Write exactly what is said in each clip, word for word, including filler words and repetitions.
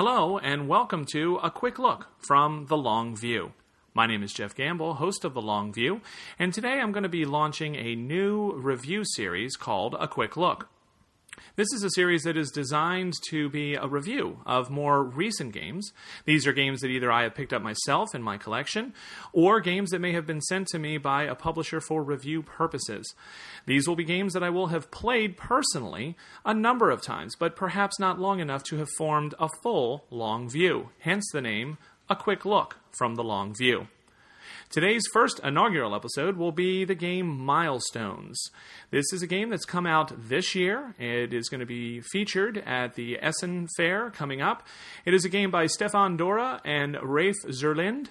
Hello, and welcome to A Quick Look from The Long View. My name is Jeff Gamble, host of The Long View, and today I'm going to be launching a new review series called A Quick Look. This is a series that is designed to be a review of more recent games. These are games that either I have picked up myself in my collection, or games that may have been sent to me by a publisher for review purposes. These will be games that I will have played personally a number of times, but perhaps not long enough to have formed a full long view, hence the name A Quick Look from The Long View. Today's first inaugural episode will be the game Milestones. This is a game that's come out this year. It is going to be featured at the Essen Fair coming up. It is a game by Stefan Dora and Rafe Zerlind.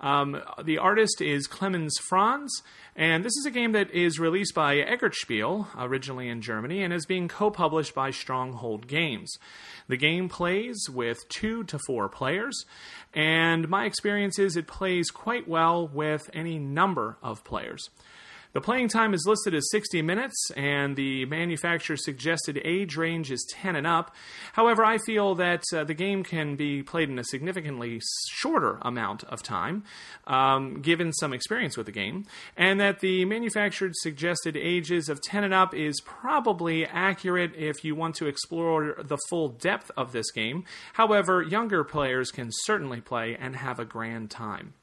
Um, the artist is Clemens Franz, and this is a game that is released by Eggertspiel, originally in Germany, and is being co-published by Stronghold Games. The game plays with two to four players, and my experience is it plays quite well with any number of players. The playing time is listed as sixty minutes, and the manufacturer's suggested age range is ten and up. However, I feel that uh, the game can be played in a significantly shorter amount of time, um, given some experience with the game, and that the manufacturer's suggested ages of ten and up is probably accurate if you want to explore the full depth of this game. However, younger players can certainly play and have a grand time.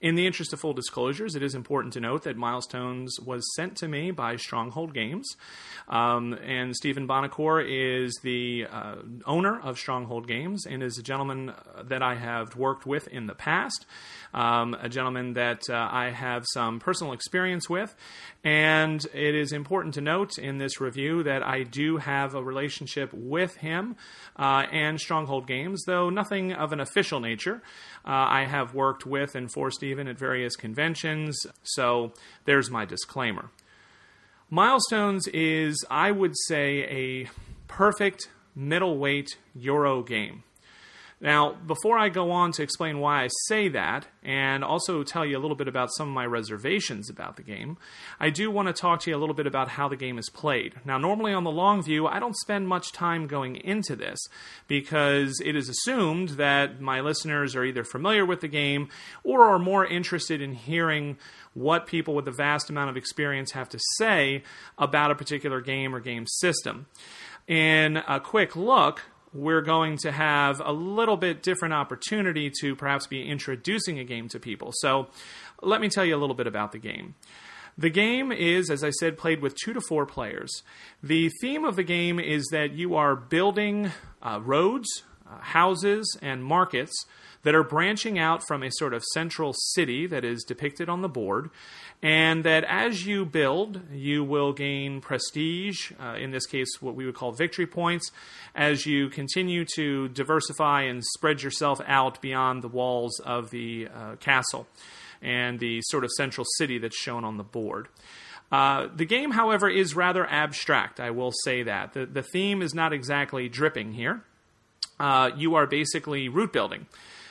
In the interest of full disclosures, it is important to note that Milestones was sent to me by Stronghold Games, um, and Stephen Bonacore is the uh, owner of Stronghold Games and is a gentleman that I have worked with in the past, um, a gentleman that uh, I have some personal experience with, and it is important to note in this review that I do have a relationship with him uh, and Stronghold Games, though nothing of an official nature. Uh, I have worked with and for Stephen even at various conventions, so there's my disclaimer. Milestones is, I would say, a perfect middleweight Euro game. Now, before I go on to explain why I say that, and also tell you a little bit about some of my reservations about the game, I do want to talk to you a little bit about how the game is played. Now, normally on The Long View, I don't spend much time going into this, because it is assumed that my listeners are either familiar with the game, or are more interested in hearing what people with a vast amount of experience have to say about a particular game or game system. In A Quick Look, we're going to have a little bit different opportunity to perhaps be introducing a game to people. So let me tell you a little bit about the game. The game is, as I said, played with two to four players. The theme of the game is that you are building uh, roads, uh, houses, and markets that are branching out from a sort of central city that is depicted on the board, and that as you build, you will gain prestige, uh, in this case what we would call victory points, as you continue to diversify and spread yourself out beyond the walls of the uh, castle and the sort of central city that's shown on the board. Uh, the game, however, is rather abstract, I will say that. The, the theme is not exactly dripping here. Uh, you are basically route building.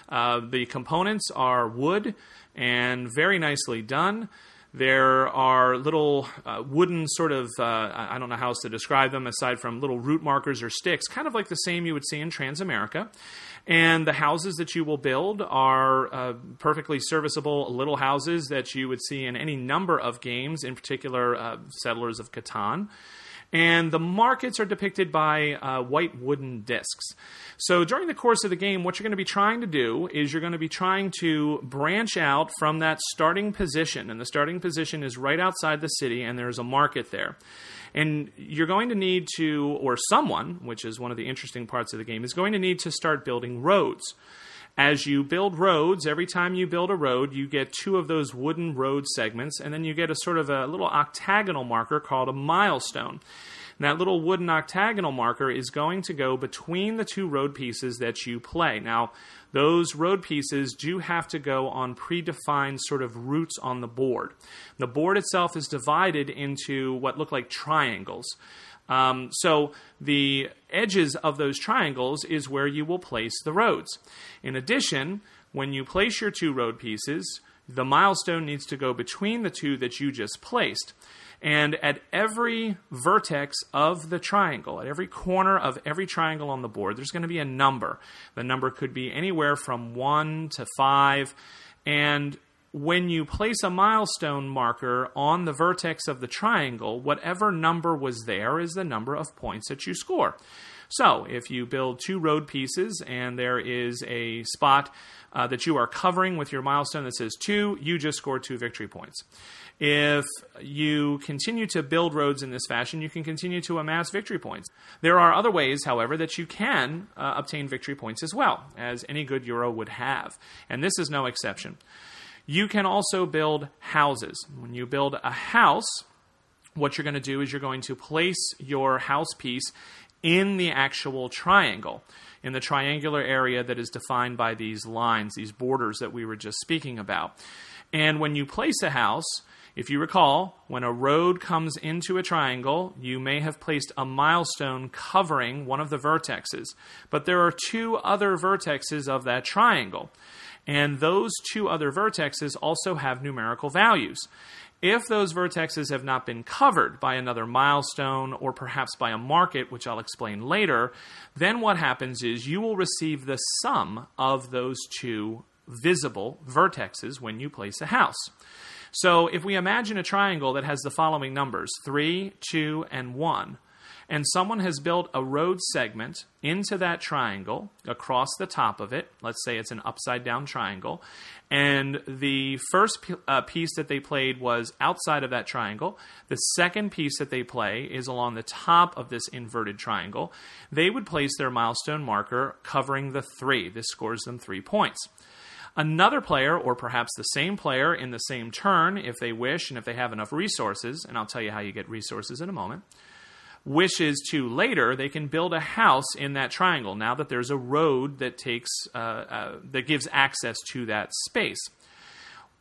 Uh, the components are wood and very nicely done. There are little uh, wooden sort of, uh, I don't know how else to describe them, aside from little route markers or sticks, kind of like the same you would see in Transamerica. And the houses that you will build are uh, perfectly serviceable little houses that you would see in any number of games, in particular uh, Settlers of Catan. And the markets are depicted by uh, white wooden discs. So during the course of the game, what you're going to be trying to do is you're going to be trying to branch out from that starting position. And the starting position is right outside the city, and there's a market there. And you're going to need to, or someone, which is one of the interesting parts of the game, is going to need to start building roads. As you build roads, every time you build a road, you get two of those wooden road segments, and then you get a sort of a little octagonal marker called a milestone. And that little wooden octagonal marker is going to go between the two road pieces that you play. Now, those road pieces do have to go on predefined sort of routes on the board. The board itself is divided into what look like triangles. Um, so the edges of those triangles is where you will place the roads. In addition, when you place your two road pieces, the milestone needs to go between the two that you just placed. And at every vertex of the triangle, at every corner of every triangle on the board, there's going to be a number. The number could be anywhere from one to five. And when you place a milestone marker on the vertex of the triangle, whatever number was there is the number of points that you score. So if you build two road pieces and there is a spot uh, that you are covering with your milestone that says two, you just score two victory points. If you continue to build roads in this fashion, you can continue to amass victory points. There are other ways, however, that you can uh, obtain victory points as well, as any good Euro would have. And this is no exception. You can also build houses. When you build a house, what you're going to do is you're going to place your house piece in the actual triangle, in the triangular area that is defined by these lines, these borders that we were just speaking about. And when you place a house, if you recall, when a road comes into a triangle, you may have placed a milestone covering one of the vertexes. But there are two other vertexes of that triangle. And those two other vertexes also have numerical values. If those vertexes have not been covered by another milestone or perhaps by a market, which I'll explain later, then what happens is you will receive the sum of those two visible vertexes when you place a house. So if we imagine a triangle that has the following numbers, three, two, and one, and someone has built a road segment into that triangle across the top of it. Let's say it's an upside-down triangle. And the first p- uh, piece that they played was outside of that triangle. The second piece that they play is along the top of this inverted triangle. They would place their milestone marker covering the three. This scores them three points. Another player, or perhaps the same player in the same turn, if they wish and if they have enough resources, and I'll tell you how you get resources in a moment, wishes to later, they can build a house in that triangle now that there's a road that takes uh, uh, that gives access to that space.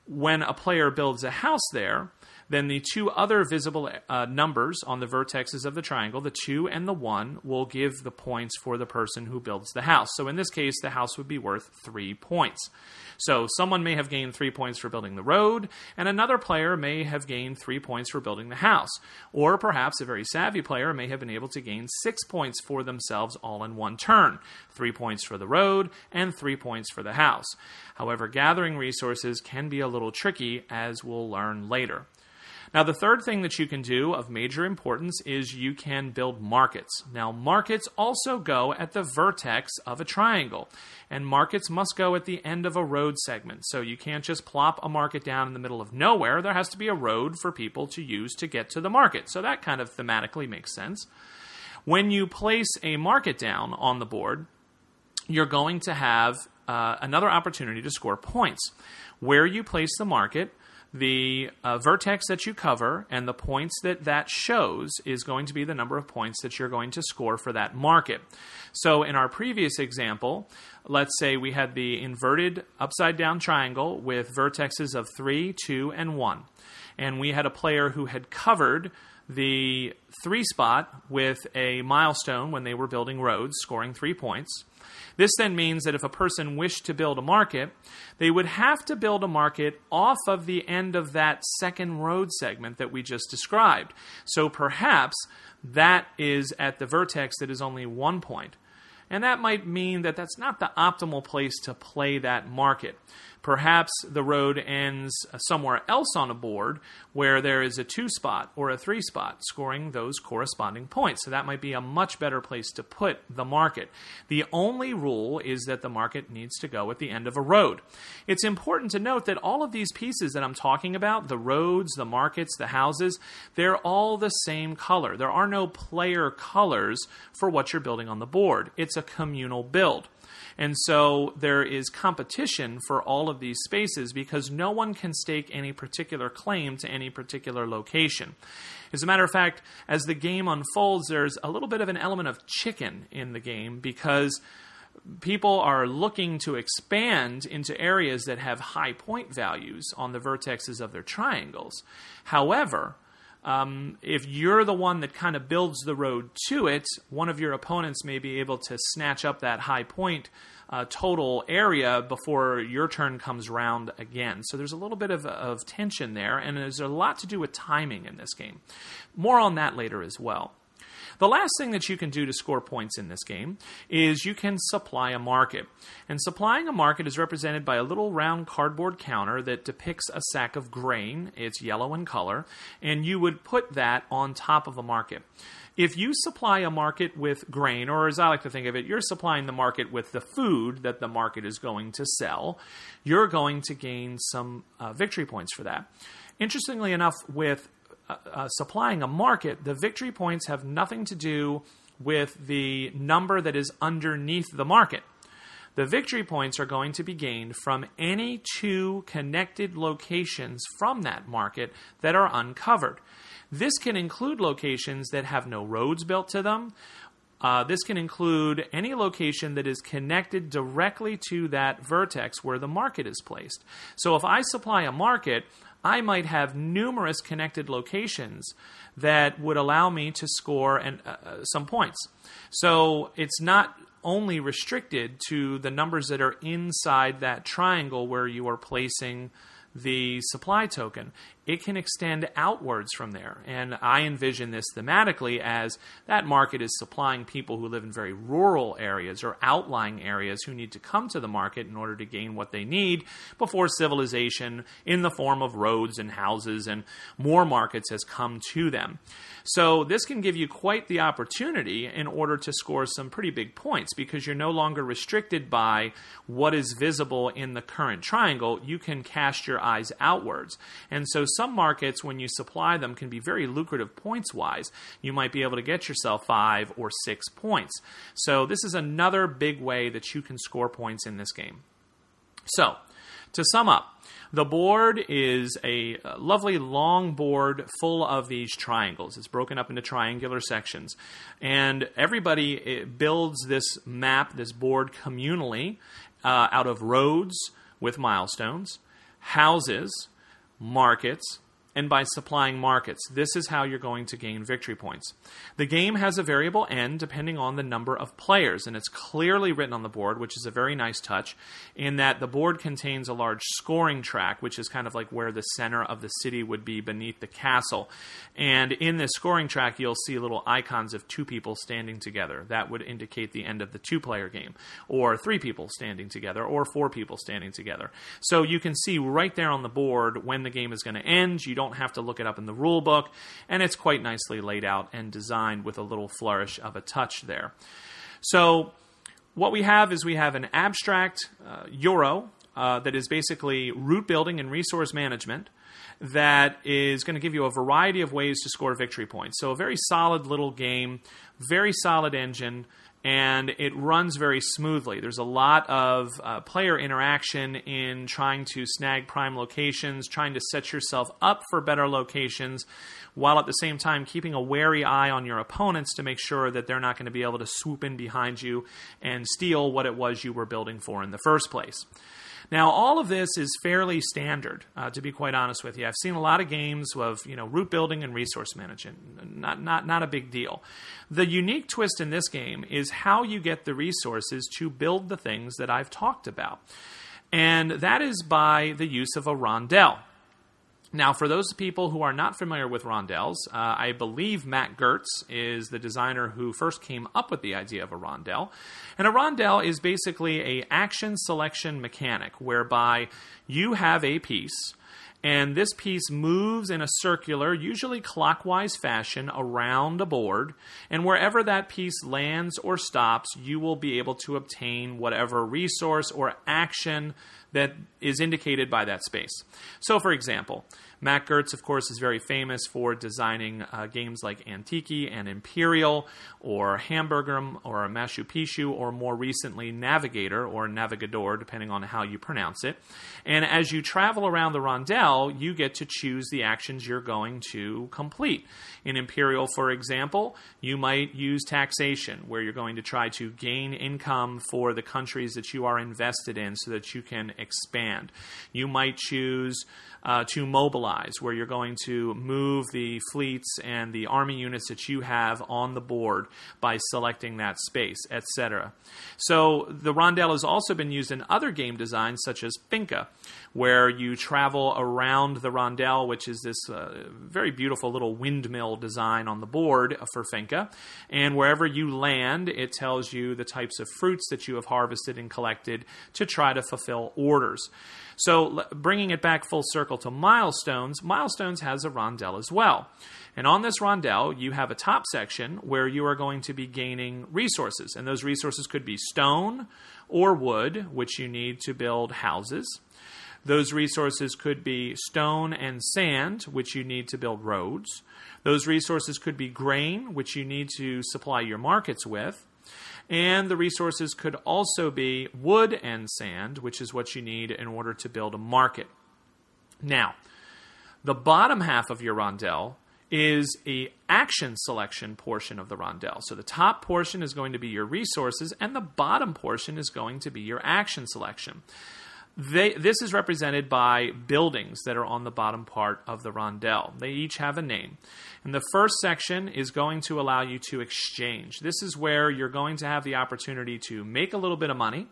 When a player builds a house there, then the two other visible uh, numbers on the vertexes of the triangle, the two and the one, will give the points for the person who builds the house. So in this case, the house would be worth three points. So someone may have gained three points for building the road, and another player may have gained three points for building the house. Or perhaps a very savvy player may have been able to gain six points for themselves all in one turn. Three points for the road and three points for the house. However, gathering resources can be a little tricky, as we'll learn later. Now, the third thing that you can do of major importance is you can build markets. Now, markets also go at the vertex of a triangle, and markets must go at the end of a road segment. So you can't just plop a market down in the middle of nowhere. There has to be a road for people to use to get to the market. So that kind of thematically makes sense. When you place a market down on the board, you're going to have uh, another opportunity to score points. Where you place the market, the uh, vertex that you cover and the points that that shows is going to be the number of points that you're going to score for that market. So in our previous example, let's say we had the inverted upside-down triangle with vertexes of three, two, and one. And we had a player who had covered the three spot with a milestone when they were building roads, scoring three points. This then means that if a person wished to build a market, they would have to build a market off of the end of that second road segment that we just described. So perhaps that is at the vertex that is only one point. And that might mean that that's not the optimal place to play that market. Perhaps the road ends somewhere else on a board where there is a two-spot or a three-spot, scoring those corresponding points. So that might be a much better place to put the market. The only rule is that the market needs to go at the end of a road. It's important to note that all of these pieces that I'm talking about, the roads, the markets, the houses, they're all the same color. There are no player colors for what you're building on the board. It's a communal build. And so there is competition for all of these spaces because no one can stake any particular claim to any particular location. As a matter of fact, as the game unfolds, there's a little bit of an element of chicken in the game because people are looking to expand into areas that have high point values on the vertexes of their triangles. However, Um, if you're the one that kind of builds the road to it, one of your opponents may be able to snatch up that high point uh, total area before your turn comes round again. So there's a little bit of, of tension there, and there's a lot to do with timing in this game. More on that later as well. The last thing that you can do to score points in this game is you can supply a market. And supplying a market is represented by a little round cardboard counter that depicts a sack of grain. It's yellow in color. And you would put that on top of the market. If you supply a market with grain, or as I like to think of it, you're supplying the market with the food that the market is going to sell, you're going to gain some uh, victory points for that. Interestingly enough, with Uh, supplying a market, the victory points have nothing to do with the number that is underneath the market. The victory points are going to be gained from any two connected locations from that market that are uncovered. This can include locations that have no roads built to them. Uh, this can include any location that is connected directly to that vertex where the market is placed. So if I supply a market, I might have numerous connected locations that would allow me to score and uh, some points. So it's not only restricted to the numbers that are inside that triangle where you are placing the supply token. It can extend outwards from there. And I envision this thematically as that market is supplying people who live in very rural areas or outlying areas who need to come to the market in order to gain what they need before civilization in the form of roads and houses and more markets has come to them. So this can give you quite the opportunity in order to score some pretty big points because you're no longer restricted by what is visible in the current triangle. You can cast your eyes outwards. And so some markets, when you supply them, can be very lucrative points-wise. You might be able to get yourself five or six points. So this is another big way that you can score points in this game. So, to sum up, the board is a lovely long board full of these triangles. It's broken up into triangular sections. And everybody builds this map, this board, communally uh, out of roads with milestones, houses, markets, and by supplying markets. This is how you're going to gain victory points. The game has a variable end depending on the number of players, and it's clearly written on the board, which is a very nice touch, in that the board contains a large scoring track, which is kind of like where the center of the city would be beneath the castle. And in this scoring track, you'll see little icons of two people standing together. That would indicate the end of the two-player game, or three people standing together, or four people standing together. So you can see right there on the board when the game is going to end. You don't Don't have to look it up in the rule book, and it's quite nicely laid out and designed with a little flourish of a touch there. So what we have is we have an abstract uh, euro uh, that is basically route building and resource management that is going to give you a variety of ways to score victory points. So a very solid little game, very solid engine, and it runs very smoothly. There's a lot of uh, player interaction in trying to snag prime locations, trying to set yourself up for better locations, while at the same time keeping a wary eye on your opponents to make sure that they're not going to be able to swoop in behind you and steal what it was you were building for in the first place. Now, all of this is fairly standard, uh, to be quite honest with you. I've seen a lot of games of, you know, route building and resource management. Not, not, not a big deal. The unique twist in this game is how you get the resources to build the things that I've talked about. And that is by the use of a rondel. Now, for those people who are not familiar with rondels, uh, I believe Matt Gertz is the designer who first came up with the idea of a rondel. And a rondel is basically an action selection mechanic whereby you have a piece, and this piece moves in a circular, usually clockwise fashion, around a board. And wherever that piece lands or stops, you will be able to obtain whatever resource or action that is indicated by that space. So, for example, Matt Gertz, of course, is very famous for designing uh, games like Antiquity and Imperial or Hamburgum or Machu Picchu or more recently Navigator or Navigador, depending on how you pronounce it. And as you travel around the rondel, you get to choose the actions you're going to complete. In Imperial, for example, you might use taxation, where you're going to try to gain income for the countries that you are invested in so that you can expand. You might choose uh, to mobilize, where you're going to move the fleets and the army units that you have on the board by selecting that space, et cetera. So the rondel has also been used in other game designs, such as Finca, where you travel around the rondel, which is this uh, very beautiful little windmill design on the board for Finca. And wherever you land, it tells you the types of fruits that you have harvested and collected to try to fulfill orders. So bringing it back full circle to Milestones, Milestones has a rondel as well. And on this rondel, you have a top section where you are going to be gaining resources. And those resources could be stone or wood, which you need to build houses. Those resources could be stone and sand, which you need to build roads. Those resources could be grain, which you need to supply your markets with. And the resources could also be wood and sand, which is what you need in order to build a market. Now, the bottom half of your rondel is an action selection portion of the rondel. So the top portion is going to be your resources, and the bottom portion is going to be your action selection. They, this is represented by buildings that are on the bottom part of the rondel. They each have a name. And the first section is going to allow you to exchange. This is where you're going to have the opportunity to make a little bit of money.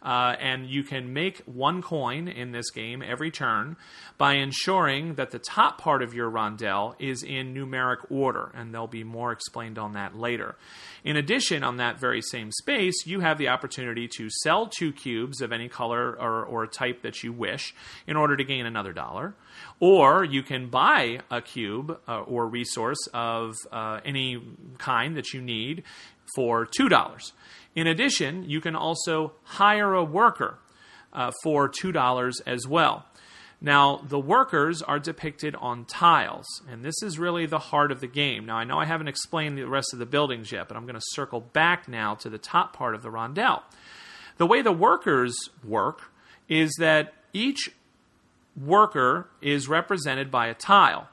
Uh, and you can make one coin in this game every turn by ensuring that the top part of your rondel is in numeric order, and there'll be more explained on that later. In addition, on that very same space, you have the opportunity to sell two cubes of any color or, or type that you wish in order to gain another dollar, or you can buy a cube uh, or resource of uh, any kind that you need for two dollars. In addition, you can also hire a worker uh, for two dollars as well. Now, the workers are depicted on tiles, and this is really the heart of the game. Now, I know I haven't explained the rest of the buildings yet, but I'm going to circle back now to the top part of the rondel. The way the workers work is that each worker is represented by a tile.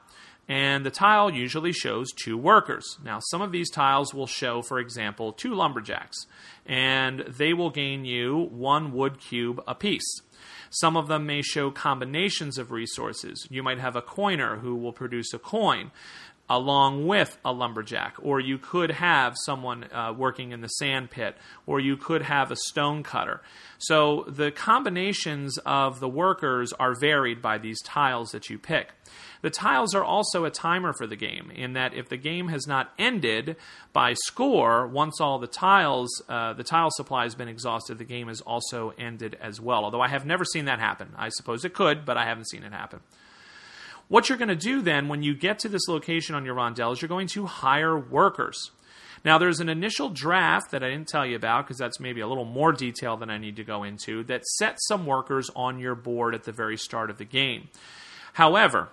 And the tile usually shows two workers. Now, some of these tiles will show, for example, two lumberjacks, and they will gain you one wood cube apiece. Some of them may show combinations of resources. You might have a coiner who will produce a coin along with a lumberjack, or you could have someone uh, working in the sand pit, or you could have a stone cutter. So the combinations of the workers are varied by these tiles that you pick. The tiles are also a timer for the game, in that if the game has not ended by score, once all the tiles, uh, the tile supply has been exhausted, the game is also ended as well. Although I have never seen that happen. I suppose it could, but I haven't seen it happen. What you're going to do then when you get to this location on your rondel is you're going to hire workers. Now, there's an initial draft that I didn't tell you about because that's maybe a little more detail than I need to go into that sets some workers on your board at the very start of the game. However,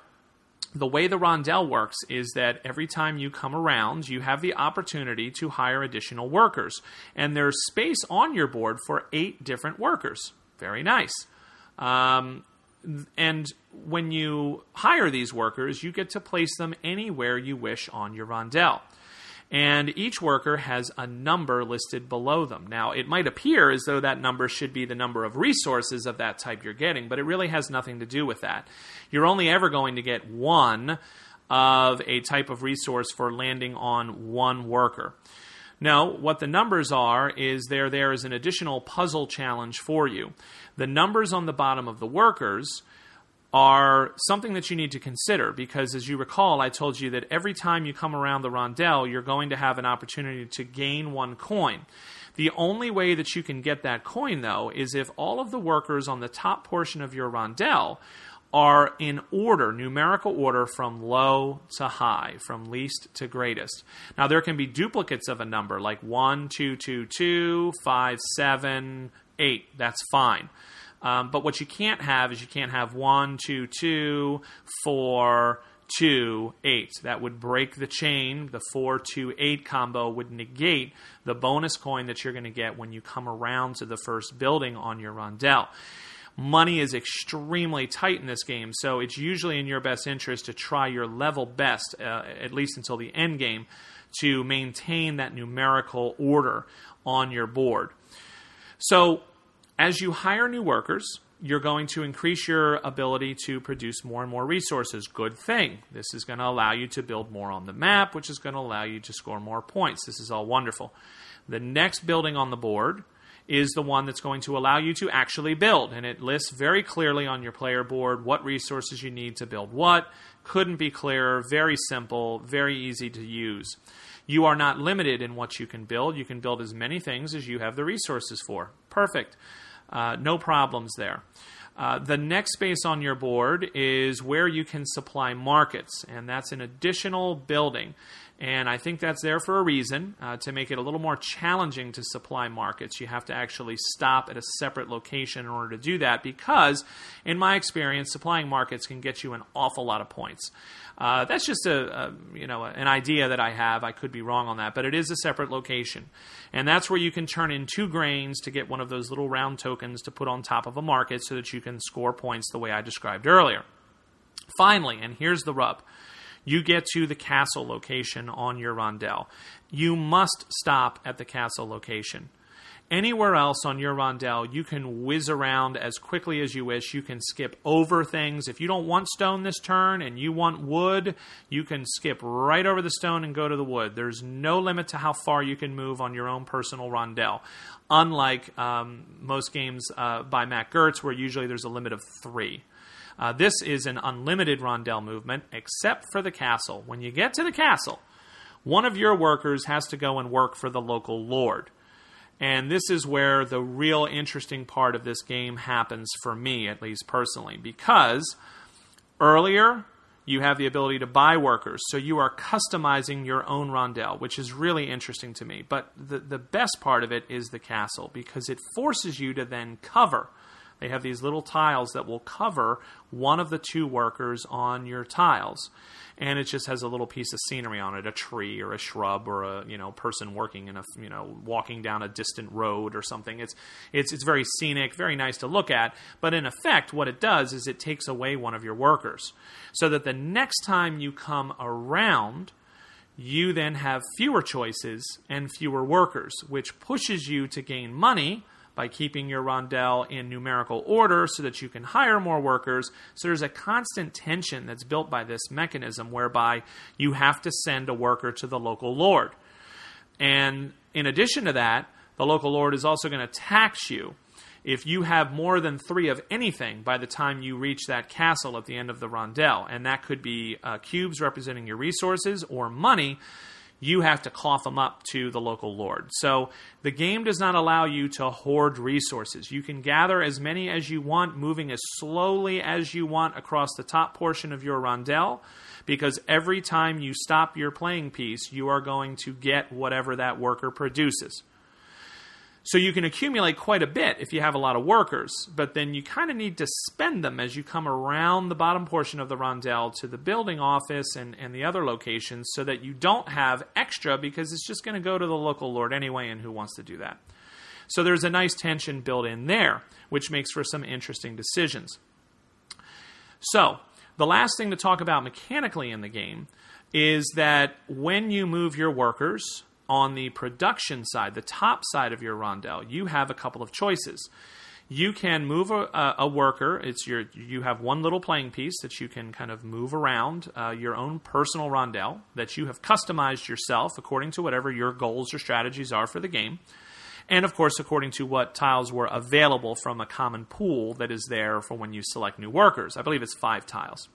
the way the rondel works is that every time you come around, you have the opportunity to hire additional workers. And there's space on your board for eight different workers. Very nice. Um, and when you hire these workers, you get to place them anywhere you wish on your rondel. And each worker has a number listed below them. Now, it might appear as though that number should be the number of resources of that type you're getting, but it really has nothing to do with that. You're only ever going to get one of a type of resource for landing on one worker. No, what the numbers are is there there is an additional puzzle challenge for you. The numbers on the bottom of the workers are something that you need to consider because, as you recall, I told you that every time you come around the rondel, you're going to have an opportunity to gain one coin. The only way that you can get that coin, though, is if all of the workers on the top portion of your rondel are in order, numerical order, from low to high, from least to greatest. Now, there can be duplicates of a number, like one, two, two, two, five, seven, eight. That's fine. Um, but what you can't have is you can't have one, two, two, four, two, eight. That would break the chain. The four, two, eight combo would negate the bonus coin that you're going to get when you come around to the first building on your rondel. Money is extremely tight in this game, so it's usually in your best interest to try your level best, uh, at least until the end game, to maintain that numerical order on your board. So, as you hire new workers, you're going to increase your ability to produce more and more resources. Good thing. This is going to allow you to build more on the map, which is going to allow you to score more points. This is all wonderful. The next building on the board is the one that's going to allow you to actually build. And it lists very clearly on your player board what resources you need to build what. Couldn't be clearer. Very simple. Very easy to use. You are not limited in what you can build. You can build as many things as you have the resources for. Perfect. Uh, no problems there. Uh, the next space on your board is where you can supply markets, and that's an additional building. And I think that's there for a reason, uh, to make it a little more challenging to supply markets. You have to actually stop at a separate location in order to do that because, in my experience, supplying markets can get you an awful lot of points. Uh, that's just a, a you know an idea that I have. I could be wrong on that, but it is a separate location. And that's where you can turn in two grains to get one of those little round tokens to put on top of a market so that you can score points the way I described earlier. Finally, and here's the rub, you get to the castle location on your rondel. You must stop at the castle location. Anywhere else on your rondel, you can whiz around as quickly as you wish. You can skip over things. If you don't want stone this turn and you want wood, you can skip right over the stone and go to the wood. There's no limit to how far you can move on your own personal rondel, unlike um, most games uh, by Matt Gertz, where usually there's a limit of three. Uh, this is an unlimited rondel movement, except for the castle. When you get to the castle, one of your workers has to go and work for the local lord. And this is where the real interesting part of this game happens for me, at least personally, because earlier you have the ability to buy workers, so you are customizing your own rondel, which is really interesting to me. But the, the best part of it is the castle, because it forces you to then cover. They have these little tiles that will cover one of the two workers on your tiles. And it just has a little piece of scenery on it, a tree or a shrub or a, you know, person working in a, you know, walking down a distant road or something. It's it's it's very scenic, very nice to look at. But in effect, what it does is it takes away one of your workers so that the next time you come around, you then have fewer choices and fewer workers, which pushes you to gain money by keeping your rondel in numerical order so that you can hire more workers. So there's a constant tension that's built by this mechanism whereby you have to send a worker to the local lord. And in addition to that, the local lord is also going to tax you if you have more than three of anything by the time you reach that castle at the end of the rondel. And that could be uh, cubes representing your resources or money. You have to cough them up to the local lord. So the game does not allow you to hoard resources. You can gather as many as you want, moving as slowly as you want across the top portion of your rondel, because every time you stop your playing piece, you are going to get whatever that worker produces. So you can accumulate quite a bit if you have a lot of workers, but then you kind of need to spend them as you come around the bottom portion of the rondel to the building office and, and the other locations so that you don't have extra because it's just going to go to the local lord anyway, and who wants to do that? So there's a nice tension built in there, which makes for some interesting decisions. So the last thing to talk about mechanically in the game is that when you move your workers on the production side, the top side of your rondel, you have a couple of choices. You can move a, a worker. It's your you have one little playing piece that you can kind of move around uh, your own personal rondel that you have customized yourself according to whatever your goals or strategies are for the game. And, of course, according to what tiles were available from a common pool that is there for when you select new workers. I believe it's five tiles.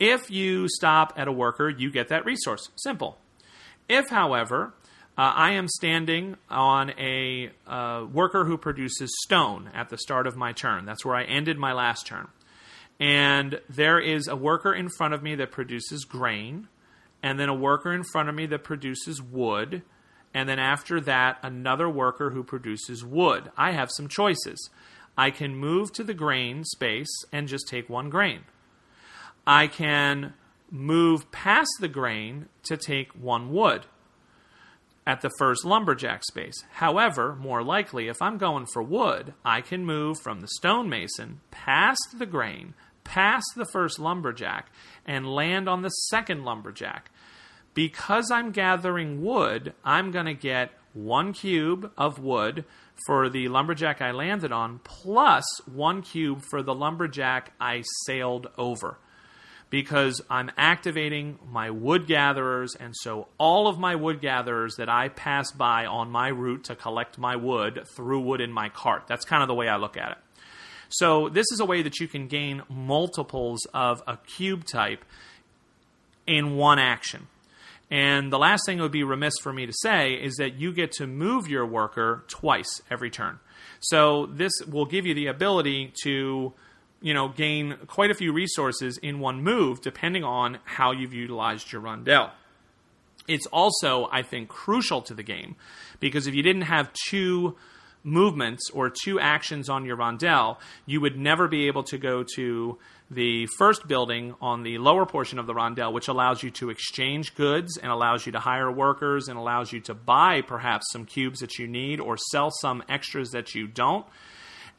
If you stop at a worker, you get that resource. Simple. If, however, uh, I am standing on a uh, worker who produces stone at the start of my turn, that's where I ended my last turn, and there is a worker in front of me that produces grain, and then a worker in front of me that produces wood, and then after that, another worker who produces wood. I have some choices. I can move to the grain space and just take one grain. I can move past the grain to take one wood at the first lumberjack space. However, more likely, if I'm going for wood, I can move from the stonemason past the grain, past the first lumberjack, and land on the second lumberjack. Because I'm gathering wood, I'm going to get one cube of wood for the lumberjack I landed on, plus one cube for the lumberjack I sailed over, because I'm activating my wood gatherers, and so all of my wood gatherers that I pass by on my route to collect my wood threw wood in my cart. That's kind of the way I look at it. So this is a way that you can gain multiples of a cube type in one action. And the last thing it would be remiss for me to say is that you get to move your worker twice every turn. So this will give you the ability to, you know, gain quite a few resources in one move, depending on how you've utilized your rondel. It's also, I think, crucial to the game, because if you didn't have two movements or two actions on your rondel, you would never be able to go to the first building on the lower portion of the rondel, which allows you to exchange goods and allows you to hire workers and allows you to buy perhaps some cubes that you need or sell some extras that you don't.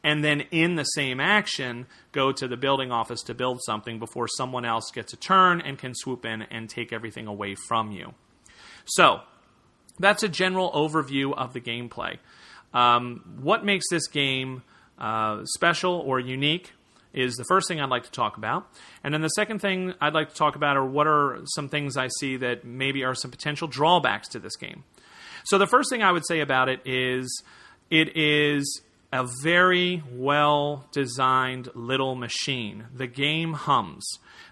And then in the same action, go to the building office to build something before someone else gets a turn and can swoop in and take everything away from you. So that's a general overview of the gameplay. Um, what makes this game uh, special or unique is the first thing I'd like to talk about. And then the second thing I'd like to talk about are what are some things I see that maybe are some potential drawbacks to this game. So the first thing I would say about it is it is a very well-designed little machine. The game hums.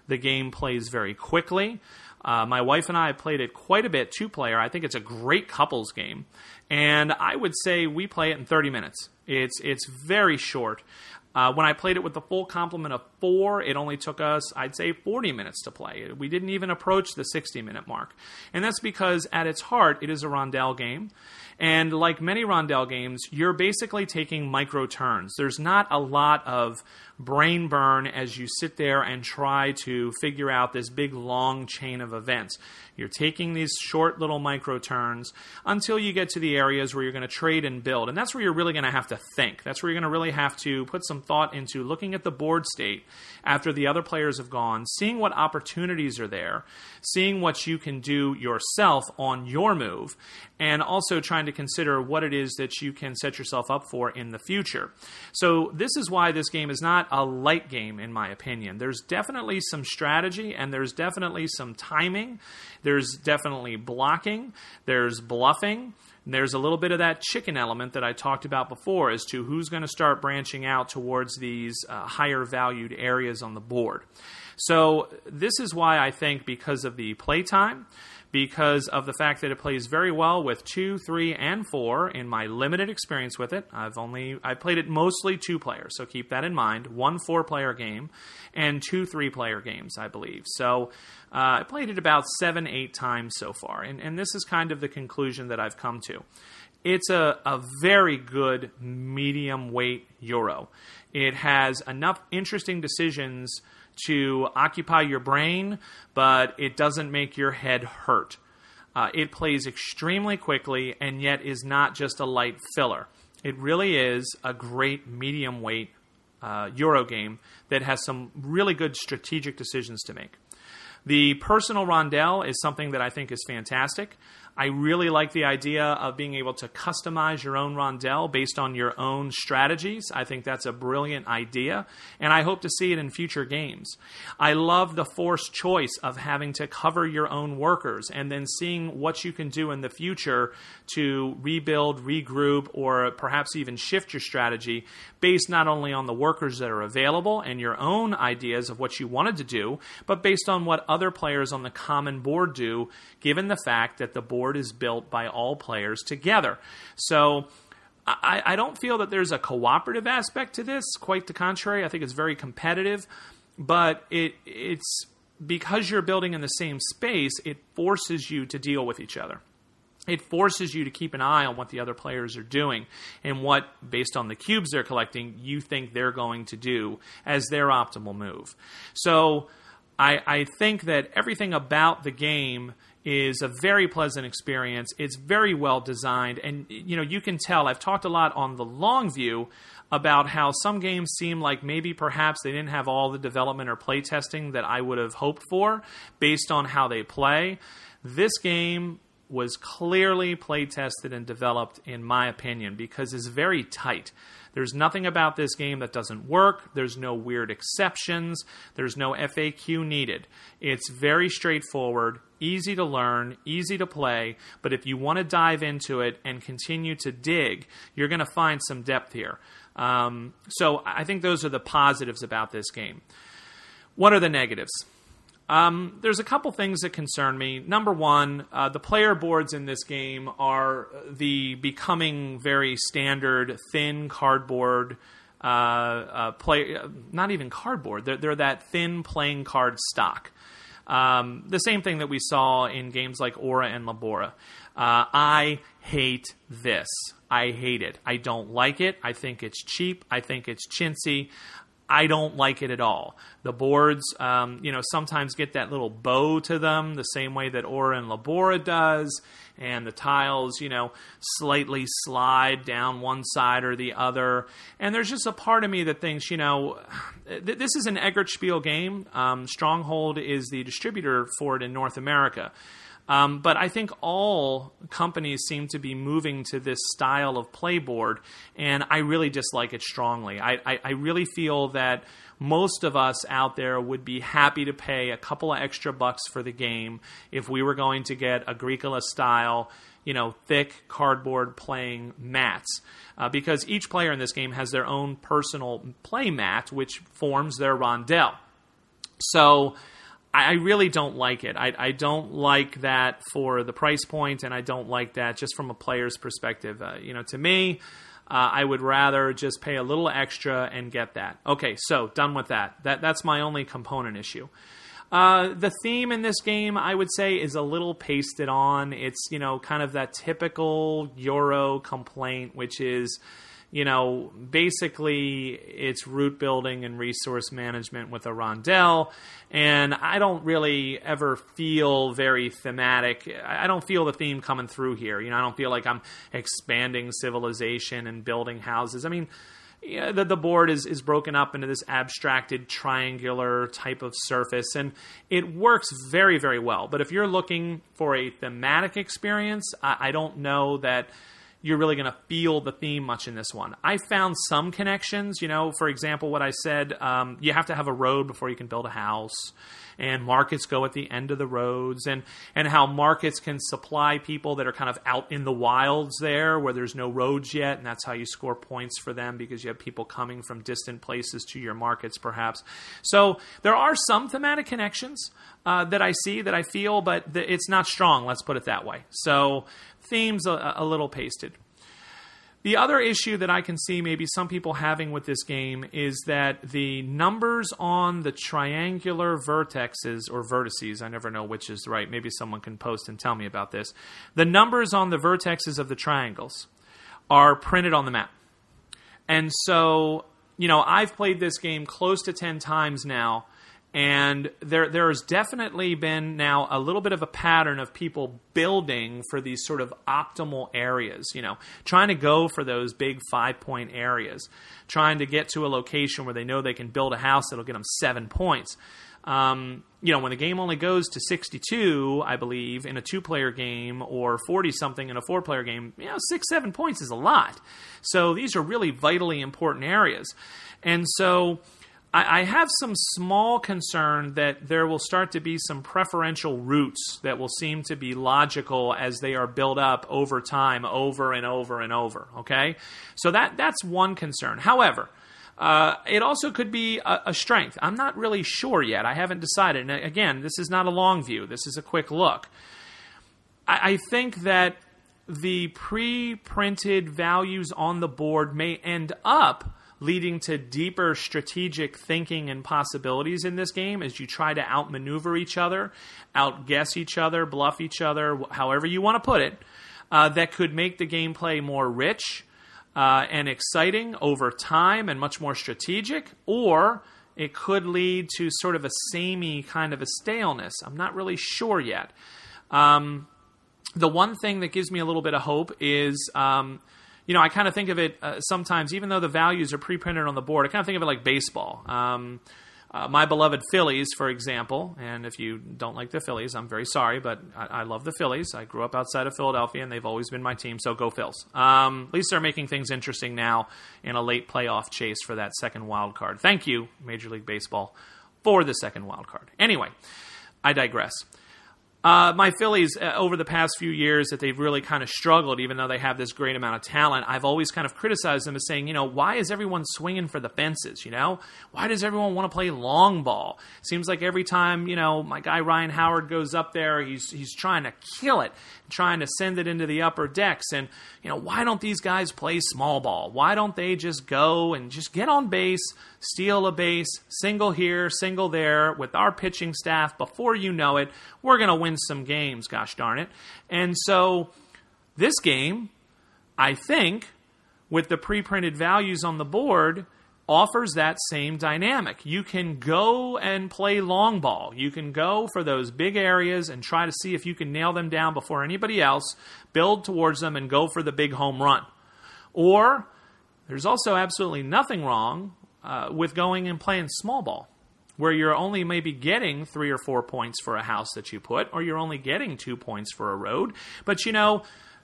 The game plays very quickly. Uh, my wife and I have played it quite a bit, two-player. I think it's a great couples game. And I would say we play it in thirty minutes. It's it's very short. Uh, when I played it with the full complement of four, it only took us, I'd say, forty minutes to play. We didn't even approach the sixty-minute mark. And that's because, at its heart, it is a rondel game. And like many rondel games, you're basically taking micro turns. There's not a lot of brain burn as you sit there and try to figure out this big, long chain of events. You're taking these short little micro turns until you get to the areas where you're going to trade and build. And that's where you're really going to have to think. That's where you're going to really have to put some thought into looking at the board state after the other players have gone, seeing what opportunities are there, seeing what you can do yourself on your move, and also trying to consider what it is that you can set yourself up for in the future. So this is why this game is not a light game, in my opinion. There's definitely some strategy, and there's definitely some timing. There's definitely blocking. There's bluffing. There's a little bit of that chicken element that I talked about before as to who's going to start branching out towards these uh, higher valued areas on the board. So this is why I think, because of the playtime, because of the fact that it plays very well with two, three, and four in my limited experience with it. I've only I played it mostly two players, so keep that in mind. One four-player game and two three-player games, I believe. So uh, I played it about seven, eight times so far, and, and this is kind of the conclusion that I've come to. It's a, a very good medium-weight Euro. It has enough interesting decisions to occupy your brain, but it doesn't make your head hurt. Uh, it plays extremely quickly and yet is not just a light filler. It really is a great medium weight uh, Euro game that has some really good strategic decisions to make. The personal rondel is something that I think is fantastic. I really like the idea of being able to customize your own rondel based on your own strategies. I think that's a brilliant idea, and I hope to see it in future games. I love the forced choice of having to cover your own workers and then seeing what you can do in the future to rebuild, regroup, or perhaps even shift your strategy based not only on the workers that are available and your own ideas of what you wanted to do, but based on what other players on the common board do, given the fact that the board is built by all players together. So I, I don't feel that there's a cooperative aspect to this. Quite the contrary. I think it's very competitive, but it it's because you're building in the same space, it forces you to deal with each other. It forces you to keep an eye on what the other players are doing and what, based on the cubes they're collecting, you think they're going to do as their optimal move. So I, I think that everything about the game is a very pleasant experience. It's very well designed. And, you know, you can tell, I've talked a lot on The Long View about how some games seem like maybe perhaps they didn't have all the development or play testing that I would have hoped for based on how they play. This game was clearly play tested and developed, in my opinion, because it's very tight. There's nothing about this game that doesn't work. There's no weird exceptions. There's no F A Q needed. It's very straightforward, easy to learn, easy to play, but if you want to dive into it and continue to dig, you're going to find some depth here. Um, so I think those are the positives about this game. What are the negatives? Um, there's a couple things that concern me. Number one, uh, the player boards in this game are the becoming very standard thin cardboard uh, uh, play. Not even cardboard. They're, they're that thin playing card stock. Um, the same thing that we saw in games like Aura and Labora. Uh, I hate this. I hate it. I don't like it. I think it's cheap. I think it's chintzy. I don't like it at all. The boards, um, you know, sometimes get that little bow to them, the same way that Aura and Labora does, and the tiles, you know, slightly slide down one side or the other. And there's just a part of me that thinks, you know, th- this is an Eggertspiel game. Um, Stronghold is the distributor for it in North America. Um, but I think all companies seem to be moving to this style of playboard, and I really dislike it strongly. I, I, I really feel that most of us out there would be happy to pay a couple of extra bucks for the game if we were going to get Agricola-style, you know, thick cardboard playing mats. Uh, because each player in this game has their own personal play mat, which forms their rondelle. So I really don't like it. I, I don't like that for the price point, and I don't like that just from a player's perspective. Uh, you know, to me, uh, I would rather just pay a little extra and get that. Okay, so done with that. That that's my only component issue. Uh, the theme in this game, I would say, is a little pasted on. It's, you know, kind of that typical Euro complaint, which is, you know, basically it's route building and resource management with a rondelle. And I don't really ever feel very thematic. I don't feel the theme coming through here. You know, I don't feel like I'm expanding civilization and building houses. I mean, yeah, the, the board is, is broken up into this abstracted triangular type of surface. And it works very, very well. But if you're looking for a thematic experience, I, I don't know that you're really going to feel the theme much in this one. I found some connections, you know, for example, what I said, um, you have to have a road before you can build a house, and markets go at the end of the roads, and, and how markets can supply people that are kind of out in the wilds there where there's no roads yet, and that's how you score points for them, because you have people coming from distant places to your markets, perhaps. So there are some thematic connections uh, that I see, that I feel, but th- it's not strong, let's put it that way. So theme's a, a little pasted. The other issue that I can see maybe some people having with this game is that the numbers on the triangular vertexes or vertices, I never know which is right, maybe someone can post and tell me about this. The numbers on the vertexes of the triangles are printed on the map. And so, you know, I've played this game close to ten times now, and there there has definitely been now a little bit of a pattern of people building for these sort of optimal areas, you know, trying to go for those big five-point areas, trying to get to a location where they know they can build a house that'll get them seven points. Um, you know, when the game only goes to sixty-two, I believe, in a two-player game, or forty-something in a four-player game, you know, six, seven points is a lot. So these are really vitally important areas. And so I have some small concern that there will start to be some preferential routes that will seem to be logical as they are built up over time, over and over and over, okay? So that that's one concern. However, uh, it also could be a, a strength. I'm not really sure yet. I haven't decided. And again, this is not a long view. This is a quick look. I, I think that the pre-printed values on the board may end up leading to deeper strategic thinking and possibilities in this game as you try to outmaneuver each other, outguess each other, bluff each other, however you want to put it, uh, that could make the gameplay more rich uh, and exciting over time and much more strategic, or it could lead to sort of a samey kind of a staleness. I'm not really sure yet. Um, the one thing that gives me a little bit of hope is Um, You know, I kind of think of it uh, sometimes, even though the values are pre-printed on the board, I kind of think of it like baseball. Um, Uh, my beloved Phillies, for example, and if you don't like the Phillies, I'm very sorry, but I, I love the Phillies. I grew up outside of Philadelphia, and they've always been my team, so go Phils. Um, at least they're making things interesting now in a late playoff chase for that second wild card. Thank you, Major League Baseball, for the second wild card. Anyway, I digress. Uh, my Phillies, uh, over the past few years that they've really kind of struggled, even though they have this great amount of talent, I've always kind of criticized them as saying, you know, why is everyone swinging for the fences, you know? Why does everyone want to play long ball? Seems like every time, you know, my guy Ryan Howard goes up there, he's he's trying to kill it, trying to send it into the upper decks. And, you know, why don't these guys play small ball? Why don't they just go and just get on base, steal a base, single here, single there, with our pitching staff? Before you know it, we're going to win some games, gosh darn it. And so this game, I think, with the pre-printed values on the board, offers that same dynamic. You can go and play long ball. You can go for those big areas and try to see if you can nail them down before anybody else, build towards them, and go for the big home run. Or there's also absolutely nothing wrong uh, with going and playing small ball, where you're only maybe getting three or four points for a house that you put, or you're only getting two points for a road. But, you know,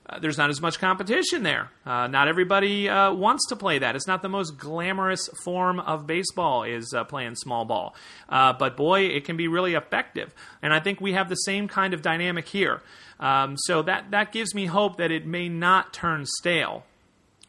uh, there's not as much competition there. Uh, not everybody uh, wants to play that. It's not the most glamorous form of baseball is uh, playing small ball. Uh, but, boy, it can be really effective. And I think we have the same kind of dynamic here. Um, so that, that gives me hope that it may not turn stale,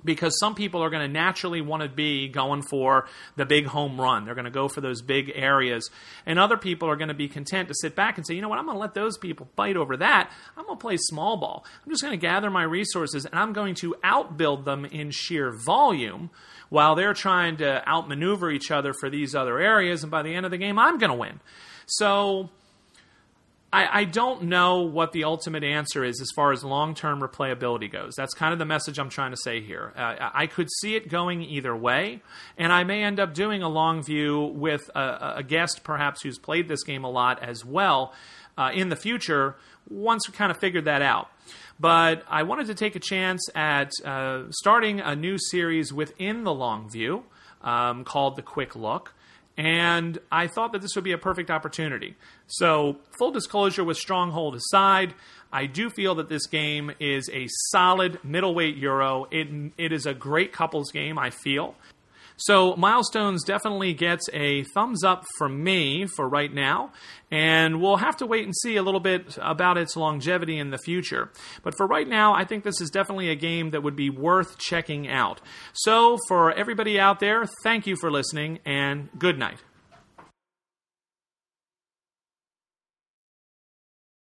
because some people are going to naturally want to be going for the big home run. They're going to go for those big areas. And other people are going to be content to sit back and say, you know what, I'm going to let those people fight over that. I'm going to play small ball. I'm just going to gather my resources, and I'm going to outbuild them in sheer volume while they're trying to outmaneuver each other for these other areas. And by the end of the game, I'm going to win. So I, I don't know what the ultimate answer is as far as long-term replayability goes. That's kind of the message I'm trying to say here. Uh, I could see it going either way, and I may end up doing a long view with a, a guest perhaps who's played this game a lot as well uh, in the future once we kind of figured that out. But I wanted to take a chance at uh, starting a new series within the long view um, called The Quick Look. And I thought that this would be a perfect opportunity. So, full disclosure with Stronghold aside, I do feel that this game is a solid middleweight Euro. It, it is a great couples game, I feel. So, Milestones definitely gets a thumbs up from me for right now. And we'll have to wait and see a little bit about its longevity in the future. But for right now, I think this is definitely a game that would be worth checking out. So for everybody out there, thank you for listening, and good night.